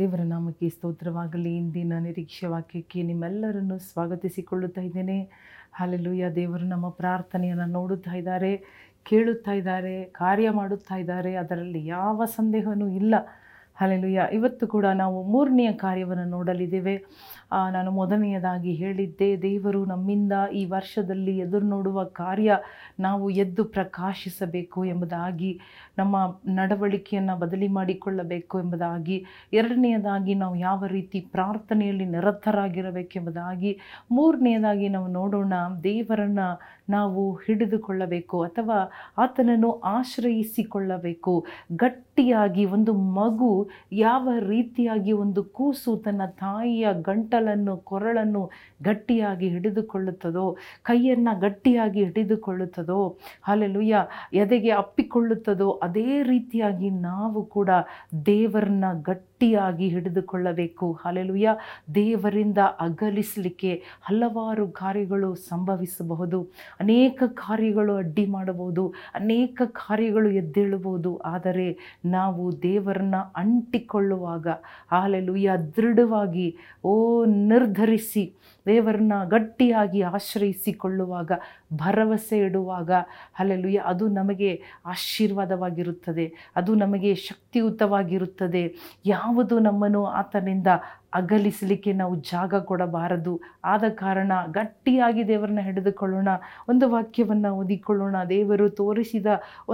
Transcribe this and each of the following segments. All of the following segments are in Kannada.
ದೇವರ ನಾಮಕ್ಕೆ ಸ್ತೋತ್ರವಾಗಲಿ. ಇಂದಿನ ನಿರೀಕ್ಷೆಯ ವಾಕ್ಯಕ್ಕೆ ನಿಮ್ಮೆಲ್ಲರನ್ನು ಸ್ವಾಗತಿಸಿಕೊಳ್ಳುತ್ತಾ ಇದ್ದೇನೆ. ಹಲ್ಲೆಲೂಯಾ. ದೇವರು ನಮ್ಮ ಪ್ರಾರ್ಥನೆಯನ್ನು ನೋಡುತ್ತಾ ಇದ್ದಾರೆ, ಕೇಳುತ್ತಾ ಇದ್ದಾರೆ, ಕಾರ್ಯ ಮಾಡುತ್ತಾ ಇದ್ದಾರೆ. ಅದರಲ್ಲಿ ಯಾವ ಸಂದೇಹವೂ ಇಲ್ಲ. ಹಲ್ಲೆಲೂಯಾ. ಇವತ್ತು ಕೂಡ ನಾವು ಮೂರನೆಯ ಕಾರ್ಯವನ್ನು ನೋಡಲಿದ್ದೇವೆ. ನಾನು ಮೊದಲನೆಯದಾಗಿ ಹೇಳಿದ್ದೆ, ದೇವರು ನಮ್ಮಿಂದ ಈ ವರ್ಷದಲ್ಲಿ ಎದುರು ನೋಡುವ ಕಾರ್ಯ ನಾವು ಎದ್ದು ಪ್ರಕಾಶಿಸಬೇಕು ಎಂಬುದಾಗಿ, ನಮ್ಮ ನಡವಳಿಕೆಯನ್ನು ಬದಲಿ ಮಾಡಿಕೊಳ್ಳಬೇಕು ಎಂಬುದಾಗಿ, ಎರಡನೆಯದಾಗಿ ನಾವು ಯಾವ ರೀತಿ ಪ್ರಾರ್ಥನೆಯಲ್ಲಿ ನಿರತರಾಗಿರಬೇಕೆಂಬುದಾಗಿ, ಮೂರನೆಯದಾಗಿ ನಾವು ನೋಡೋಣ ದೇವರನ್ನು ನಾವು ಹಿಡಿದುಕೊಳ್ಳಬೇಕು ಅಥವಾ ಆತನನ್ನು ಆಶ್ರಯಿಸಿಕೊಳ್ಳಬೇಕು. ಗಟ್ಟಿಯಾಗಿ ಒಂದು ಮಗು ಯಾವ ರೀತಿಯಾಗಿ ಒಂದು ಕೂಸು ತನ್ನ ತಾಯಿಯ ಗಂಟಲನ್ನು ಕೊರಳನ್ನು ಗಟ್ಟಿಯಾಗಿ ಹಿಡಿದುಕೊಳ್ಳುತ್ತದೋ, ಕೈಯನ್ನು ಗಟ್ಟಿಯಾಗಿ ಹಿಡಿದುಕೊಳ್ಳುತ್ತದೋ, ಹಲ್ಲೆಲೂಯಾ, ಎದೆಗೆ ಅಪ್ಪಿಕೊಳ್ಳುತ್ತದೋ, ಅದೇ ರೀತಿಯಾಗಿ ನಾವು ಕೂಡ ದೇವರನ್ನ ಗಟ್ಟಿಯಾಗಿ ಹಿಡಿದುಕೊಳ್ಳಬೇಕು. ಹಲ್ಲೆಲೂಯಾ. ದೇವರಿಂದ ಅಗಲಿಸಲಿಕ್ಕೆ ಹಲವಾರು ಕಾರ್ಯಗಳು ಸಂಭವಿಸಬಹುದು, ಅನೇಕ ಕಾರ್ಯಗಳು ಅಡ್ಡಿ ಮಾಡಬಹುದು, ಅನೇಕ ಕಾರ್ಯಗಳು ಎದ್ದೇಳಬಹುದು. ಆದರೆ ನಾವು ದೇವರನ್ನ ಅಂಟಿಕೊಳ್ಳುವಾಗ, ಹಲ್ಲೆಲೂಯಾ, ದೃಢವಾಗಿ ನಿರ್ಧರಿಸಿ ದೇವರನ್ನ ಗಟ್ಟಿಯಾಗಿ ಆಶ್ರಯಿಸಿಕೊಳ್ಳುವಾಗ, ಭರವಸೆ ಇಡುವಾಗ, ಹಲ್ಲೆಲೂಯಾ, ಅದು ನಮಗೆ ಆಶೀರ್ವಾದವಾಗಿರುತ್ತದೆ, ಅದು ನಮಗೆ ಶಕ್ತಿಯುತವಾಗಿರುತ್ತದೆ. ಯಾವುದು ನಮ್ಮನ್ನು ಆತನಿಂದ ಅಗಲಿಸಲಿಕ್ಕೆ ನಾವು ಜಾಗ ಕೊಡಬಾರದು. ಆದ ಕಾರಣ ಗಟ್ಟಿಯಾಗಿ ದೇವರನ್ನ ಹಿಡಿದುಕೊಳ್ಳೋಣ. ಒಂದು ವಾಕ್ಯವನ್ನು ಓದಿಕೊಳ್ಳೋಣ. ದೇವರು ತೋರಿಸಿದ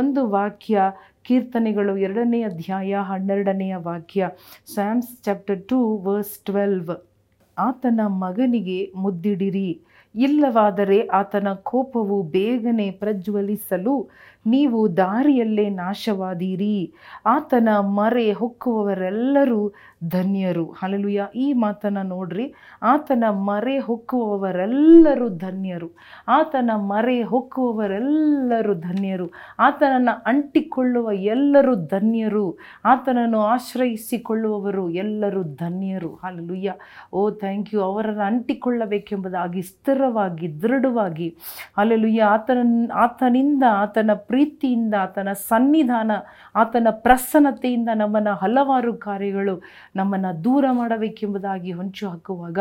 ಒಂದು ವಾಕ್ಯ, ಕೀರ್ತನೆಗಳು 2ನೇ ಅಧ್ಯಾಯ 12ನೇ ವಾಕ್ಯ, Psalms ಚಾಪ್ಟರ್ 2 verse 12. ಆತನ ಮಗನಿಗೆ ಮುದ್ದಿಡಿರಿ, ಇಲ್ಲವಾದರೆ ಆತನ ಕೋಪವು ಬೇಗನೆ ಪ್ರಜ್ವಲಿಸಲು ನೀವು ದಾರಿಯಲ್ಲೇ ನಾಶವಾದೀರಿ. ಆತನ ಮರೆ ಹೊಕ್ಕುವವರೆಲ್ಲರೂ ಧನ್ಯರು. ಹಲ್ಲೆಲೂಯಾ. ಈ ಮಾತನ್ನು ನೋಡ್ರಿ, ಆತನ ಮರೆ ಹೊಕ್ಕುವವರೆಲ್ಲರೂ ಧನ್ಯರು. ಆತನ ಮರೆ ಹೊಕ್ಕುವವರೆಲ್ಲರೂ ಧನ್ಯರು. ಆತನನ್ನು ಅಂಟಿಕೊಳ್ಳುವ ಎಲ್ಲರೂ ಧನ್ಯರು. ಆತನನ್ನು ಆಶ್ರಯಿಸಿಕೊಳ್ಳುವವರು ಎಲ್ಲರೂ ಧನ್ಯರು. ಹಲ್ಲೆಲೂಯಾ. Oh thank you. ಅವರನ್ನು ಅಂಟಿಕೊಳ್ಳಬೇಕೆಂಬುದಾಗಿ ಸ್ಥಿರವಾಗಿ, ದೃಢವಾಗಿ, ಹಲ್ಲೆಲೂಯಾ, ಆತನಿಂದ, ಆತನ ಪ್ರೀತಿಯಿಂದ, ಆತನ ಸನ್ನಿಧಾನ, ಆತನ ಪ್ರಸನ್ನತೆಯಿಂದ ನಮ್ಮನ್ನು ಹಲವಾರು ಕಾರ್ಯಗಳು ನಮ್ಮನ್ನು ದೂರ ಮಾಡಬೇಕೆಂಬುದಾಗಿ ಹೊಂಚು ಹಾಕುವಾಗ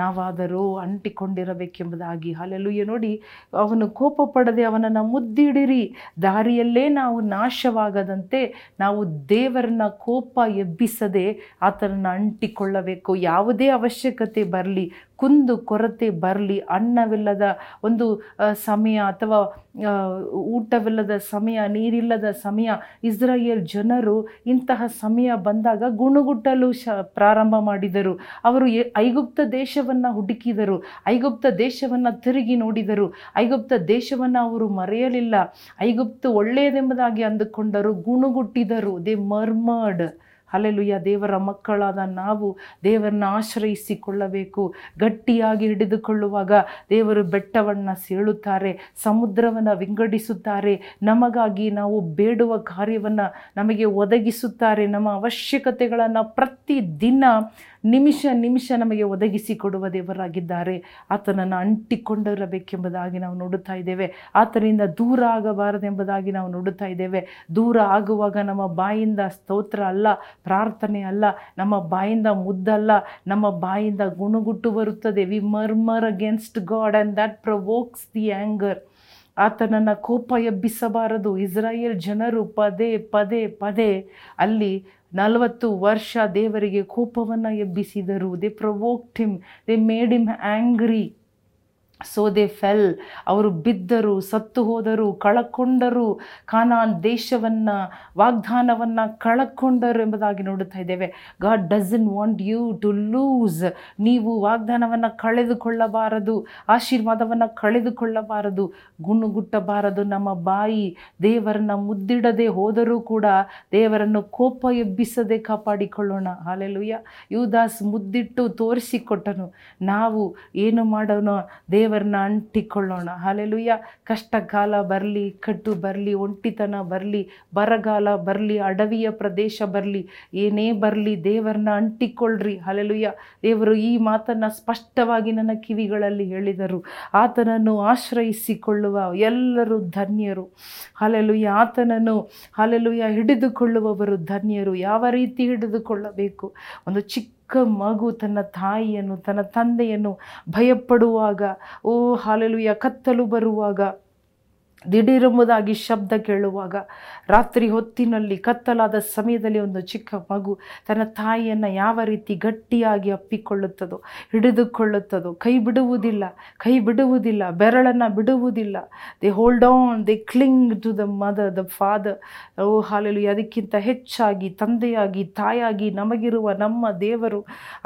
ನಾವಾದರೂ ಅಂಟಿಕೊಂಡಿರಬೇಕೆಂಬುದಾಗಿ. ಹಲ್ಲೆಲೂಯಾ. ನೋಡಿ, ಅವನು ಕೋಪ ಪಡದೆ ಅವನನ್ನು ಮುದ್ದಿಡಿರಿ, ದಾರಿಯಲ್ಲೇ ನಾವು ನಾಶವಾಗದಂತೆ ನಾವು ದೇವರನ್ನ ಕೋಪ ಎಬ್ಬಿಸದೆ ಆತನನ್ನು ಅಂಟಿಕೊಳ್ಳಬೇಕು. ಯಾವುದೇ ಅವಶ್ಯಕತೆ ಬರಲಿ, ಕುಂದು ಕೊರತೆ ಬರಲಿ, ಅನ್ನವಿಲ್ಲದ ಒಂದು ಸಮಯ ಅಥವಾ ಊಟವಿಲ್ಲದ ಸಮಯ, ನೀರಿಲ್ಲದ ಸಮಯ, ಇಸ್ರಾಯೇಲ್ ಜನರು ಇಂತಹ ಸಮಯ ಬಂದಾಗ ಗುಣುಗುಟ್ಟಲು ಪ್ರಾರಂಭ ಮಾಡಿದರು. ಅವರು ಐಗುಪ್ತ ದೇಶವನ್ನು ಹುಡುಕಿದರು, ಐಗುಪ್ತ ದೇಶವನ್ನು ತಿರುಗಿ ನೋಡಿದರು, ಐಗುಪ್ತ ದೇಶವನ್ನು ಅವರು ಮರೆಯಲಿಲ್ಲ. ಐಗುಪ್ತ ಒಳ್ಳೆಯದೆಂಬುದಾಗಿ ಅಂದುಕೊಂಡರು, ಗುಣುಗುಟ್ಟಿದರು. They murmured. ಹಲ್ಲೆಲೂಯಾ. ದೇವರ ಮಕ್ಕಳಾದ ನಾವು ದೇವರನ್ನ ಆಶ್ರಯಿಸಿಕೊಳ್ಳಬೇಕು. ಗಟ್ಟಿಯಾಗಿ ಹಿಡಿದುಕೊಳ್ಳುವಾಗ ದೇವರು ಬೆಟ್ಟವನ್ನು ಸೀಳುತ್ತಾರೆ, ಸಮುದ್ರವನ್ನು ವಿಂಗಡಿಸುತ್ತಾರೆ, ನಮಗಾಗಿ ನಾವು ಬೇಡುವ ಕಾರ್ಯವನ್ನು ನಮಗೆ ಒದಗಿಸುತ್ತಾರೆ. ನಮ್ಮ ಅವಶ್ಯಕತೆಗಳನ್ನು ಪ್ರತಿದಿನ ನಿಮಿಷ ನಮಗೆ ಒದಗಿಸಿಕೊಡುವ ದೇವರಾಗಿದ್ದಾರೆ. ಆತನನ್ನು ಅಂಟಿಕೊಂಡಿರಬೇಕೆಂಬುದಾಗಿ ನಾವು ನೋಡುತ್ತಾ ಇದ್ದೇವೆ. ಆತನಿಂದ ದೂರ ಆಗಬಾರದೆಂಬುದಾಗಿ ನಾವು ನೋಡುತ್ತಾ ಇದ್ದೇವೆ. ದೂರ ಆಗುವಾಗ ನಮ್ಮ ಬಾಯಿಂದ ಸ್ತೋತ್ರ ಅಲ್ಲ, ಪ್ರಾರ್ಥನೆ ಅಲ್ಲ, ನಮ್ಮ ಬಾಯಿಂದ ಮುದ್ದಲ್ಲ, ನಮ್ಮ ಬಾಯಿಂದ ಗುಣುಗುಟ್ಟು ಬರುತ್ತದೆ. We murmur against God and that provokes the anger. ಆತನನ್ನು ಕೋಪ ಎಬ್ಬಿಸಬಾರದು. ಇಸ್ರಾಯೇಲ್ ಜನರು ಪದೇ ಪದೇ ಪದೇ ಅಲ್ಲಿ 40 ವರ್ಷ ದೇವರಿಗೆ ಕೋಪವನ್ನು ಎಬ್ಬಿಸಿದರು. They provoked him, they made him angry. So they fell. ಅವರು ಬಿದ್ದರು, ಸತ್ತು ಹೋದರು, ಕಳಕೊಂಡರು, ಕಾನಾನ್ ದೇಶವನ್ನು, ವಾಗ್ದಾನವನ್ನು ಕಳಕೊಂಡರು ಎಂಬುದಾಗಿ ನೋಡುತ್ತಾ ಇದ್ದೇವೆ. God doesn't want you to lose. ನೀವು ವಾಗ್ದಾನವನ್ನು ಕಳೆದುಕೊಳ್ಳಬಾರದು, ಆಶೀರ್ವಾದವನ್ನು ಕಳೆದುಕೊಳ್ಳಬಾರದು, ಗುಣುಗುಟ್ಟಬಾರದು. ನಮ್ಮ ಬಾಯಿ ದೇವರನ್ನು ಮುದ್ದಿಡದೆ ಹೋದರೂ ಕೂಡ ದೇವರನ್ನು ಕೋಪ ಎಬ್ಬಿಸದೆ ಕಾಪಾಡಿಕೊಳ್ಳೋಣ. ಹಲ್ಲೆಲೂಯಾ. ಯೂದಾಸ್ ಮುದ್ದಿಟ್ಟು ತೋರಿಸಿಕೊಟ್ಟನು. ನಾವು ಏನು ಮಾಡೋಣ? ದೇವರನ್ನ ಅಂಟಿಕೊಳ್ಳೋಣ. ಹಲ್ಲೆಲೂಯಾ. ಕಷ್ಟಕಾಲ ಬರಲಿ, ಕಟ್ಟು ಬರಲಿ, ಒಂಟಿತನ ಬರಲಿ, ಬರಗಾಲ ಬರಲಿ, ಅಡವಿಯ ಪ್ರದೇಶ ಬರಲಿ, ಏನೇ ಬರಲಿ ದೇವರನ್ನ ಅಂಟಿಕೊಳ್ಳ್ರಿ. ಹಲ್ಲೆಲೂಯಾ. ದೇವರು ಈ ಮಾತನ್ನು ಸ್ಪಷ್ಟವಾಗಿ ನನ್ನ ಕಿವಿಗಳಲ್ಲಿ ಹೇಳಿದರು. ಆತನನ್ನು ಆಶ್ರಯಿಸಿಕೊಳ್ಳುವ ಎಲ್ಲರೂ ಧನ್ಯರು. ಹಲ್ಲೆಲೂಯಾ. ಆತನನ್ನು ಹಲ್ಲೆಲೂಯಾ ಹಿಡಿದುಕೊಳ್ಳುವವರು ಧನ್ಯರು. ಯಾವ ರೀತಿ ಹಿಡಿದುಕೊಳ್ಳಬೇಕು? ಒಂದು ಚಿಕ್ಕ ಮಗು ತನ್ನ ತಾಯಿಯನ್ನು, ತನ್ನ ತಂದೆಯನ್ನು ಭಯಪಡುವಾಗ, ಓ ಹಲ್ಲೆಲೂಯಾ, ಕತ್ತಲು ಬರುವಾಗ, ದಿಢೀರೆಂಬುದಾಗಿ ಶಬ್ದ ಕೇಳುವಾಗ, ರಾತ್ರಿ ಹೊತ್ತಿನಲ್ಲಿ ಕತ್ತಲಾದ ಸಮಯದಲ್ಲಿ ಒಂದು ಚಿಕ್ಕ ಮಗು ತನ್ನ ತಾಯಿಯನ್ನು ಯಾವ ರೀತಿ ಗಟ್ಟಿಯಾಗಿ ಅಪ್ಪಿಕೊಳ್ಳುತ್ತದೋ, ಹಿಡಿದುಕೊಳ್ಳುತ್ತದೋ, ಕೈ ಬಿಡುವುದಿಲ್ಲ, ಬೆರಳನ್ನು ಬಿಡುವುದಿಲ್ಲ. They hold on, they cling to the mother, the father. Oh hallelujah. ಅದಕ್ಕಿಂತ ಹೆಚ್ಚಾಗಿ ತಂದೆಯಾಗಿ, ತಾಯಾಗಿ ನಮಗಿರುವ ನಮ್ಮ ದೇವರು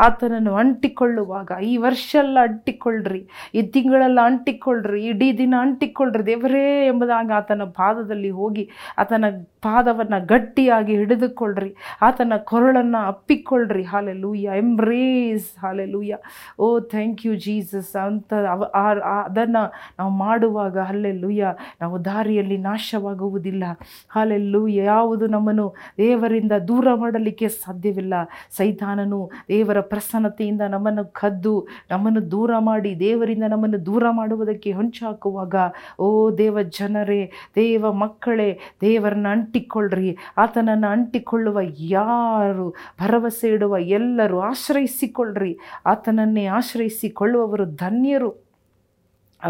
ಆತನನ್ನು ಅಂಟಿಕೊಳ್ಳುವಾಗ, ಈ ವರ್ಷ ಎಲ್ಲ ಅಂಟಿಕೊಳ್ಳ್ರಿ, ಈ ತಿಂಗಳೆಲ್ಲ ಅಂಟಿಕೊಳ್ಳ್ರಿ, ಇಡೀ ದಿನ ಅಂಟಿಕೊಳ್ಳ್ರಿ ದೇವರೇ ಎಂಬುದಾಗಿ ಆತನ ಪಾದದಲ್ಲಿ ಹೋಗಿ ಆತನ ಪಾದವನ್ನು ಗಟ್ಟಿಯಾಗಿ ಹಿಡಿದುಕೊಳ್ಳ್ರಿ, ಆತನ ಕೊರಳನ್ನು ಅಪ್ಪಿಕೊಳ್ಳ್ರಿ. Hallelujah. Embrace. Hallelujah. Oh thank you Jesus ಅಂತ ಅದನ್ನು ನಾವು ಮಾಡುವಾಗ, ಹಲ್ಲೆಲೂಯಾ, ನಾವು ದಾರಿಯಲ್ಲಿ ನಾಶವಾಗುವುದಿಲ್ಲ. ಹಲ್ಲೆಲೂಯಾ. ಯಾವುದು ನಮ್ಮನ್ನು ದೇವರಿಂದ ದೂರ ಮಾಡಲಿಕ್ಕೆ ಸಾಧ್ಯವಿಲ್ಲ. ಸೈತಾನನು ದೇವರ ಪ್ರಸನ್ನತೆಯಿಂದ ನಮ್ಮನ್ನು ಕದ್ದು, ನಮ್ಮನ್ನು ದೂರ ಮಾಡಿ, ದೇವರಿಂದ ನಮ್ಮನ್ನು ದೂರ ಮಾಡುವುದಕ್ಕೆ ಹೊಂಚಾಕುವಾಗ, ಓ ದೇವ ಜನರೇ, ದೇವ ಮಕ್ಕಳೇ, ದೇವರನ್ನ ಅಂಟಿಕೊಳ್ಳ್ರಿ. ಆತನನ್ನು ಅಂಟಿಕೊಳ್ಳುವ ಯಾರು, ಭರವಸೆ ಇಡುವ ಎಲ್ಲರೂ ಆಶ್ರಯಿಸಿಕೊಳ್ಳ್ರಿ. ಆತನನ್ನೇ ಆಶ್ರಯಿಸಿಕೊಳ್ಳುವವರು ಧನ್ಯರು.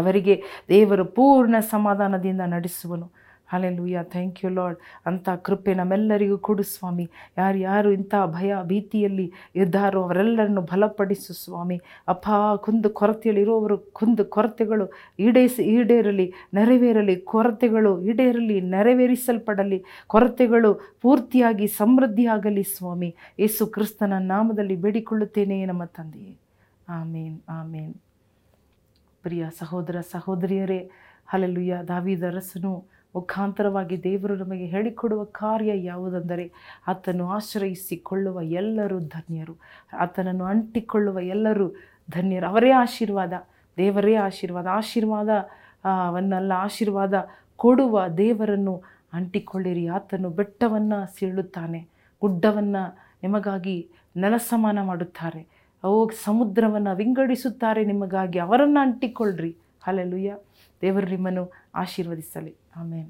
ಅವರಿಗೆ ದೇವರು ಪೂರ್ಣ ಸಮಾಧಾನದಿಂದ ನಡೆಸುವನು. ಹಲ್ಲೆಲೂಯಾ. Thank you Lord. ಅಂಥ ಕೃಪೆ ನಮ್ಮೆಲ್ಲರಿಗೂ ಕೊಡು ಸ್ವಾಮಿ. ಯಾರ್ಯಾರು ಇಂಥ ಭಯ ಭೀತಿಯಲ್ಲಿ ಇದ್ದಾರೋ ಅವರೆಲ್ಲರನ್ನು ಬಲಪಡಿಸು ಸ್ವಾಮಿ. ಅಪ್ಪ, ಕೊರತೆಯಲ್ಲಿರುವವರು ಕೊರತೆಗಳು ಈಡೇರಲಿ, ನೆರವೇರಲಿ. ಕೊರತೆಗಳು ಈಡೇರಲಿ, ನೆರವೇರಿಸಲ್ಪಡಲಿ. ಕೊರತೆಗಳು ಪೂರ್ತಿಯಾಗಿ ಸಮೃದ್ಧಿಯಾಗಲಿ ಸ್ವಾಮಿ. ಯೇಸು ಕ್ರಿಸ್ತನ ನಾಮದಲ್ಲಿ ಬೇಡಿಕೊಳ್ಳುತ್ತೇನೆ ನಮ್ಮ ತಂದೆಯೇ. ಆಮೇನ್, ಆಮೇನ್. ಪ್ರಿಯ ಸಹೋದರ ಸಹೋದರಿಯರೇ, ಹಲ್ಲೆಲೂಯಾ, ದಾವೀದರಸನು ಮುಖಾಂತರವಾಗಿ ದೇವರು ನಮಗೆ ಹೇಳಿಕೊಡುವ ಕಾರ್ಯ ಯಾವುದೆಂದರೆ, ಆತನು ಆಶ್ರಯಿಸಿಕೊಳ್ಳುವ ಎಲ್ಲರೂ ಧನ್ಯರು, ಆತನನ್ನು ಅಂಟಿಕೊಳ್ಳುವ ಎಲ್ಲರೂ ಧನ್ಯರು. ಅವರೇ ಆಶೀರ್ವಾದ, ದೇವರೇ ಆಶೀರ್ವಾದ. ಆಶೀರ್ವಾದವನ್ನೆಲ್ಲ ಆಶೀರ್ವಾದ ಕೊಡುವ ದೇವರನ್ನು ಅಂಟಿಕೊಳ್ಳಿರಿ. ಆತನು ಬೆಟ್ಟವನ್ನು ಸೀಳುತ್ತಾನೆ, ಗುಡ್ಡವನ್ನು ನಿಮಗಾಗಿ ನೆಲಸಮಾನ ಮಾಡುತ್ತಾರೆ, ಅವು ಸಮುದ್ರವನ್ನು ವಿಂಗಡಿಸುತ್ತಾರೆ ನಿಮಗಾಗಿ. ಅವರನ್ನು ಅಂಟಿಕೊಳ್ಳ್ರಿ. ಹಲ್ಲೆಲೂಯಾ. ದೇವರು ನಿಮ್ಮನ್ನು ಆಶೀರ್ವದಿಸಲಿ. ಆಮೇನ್.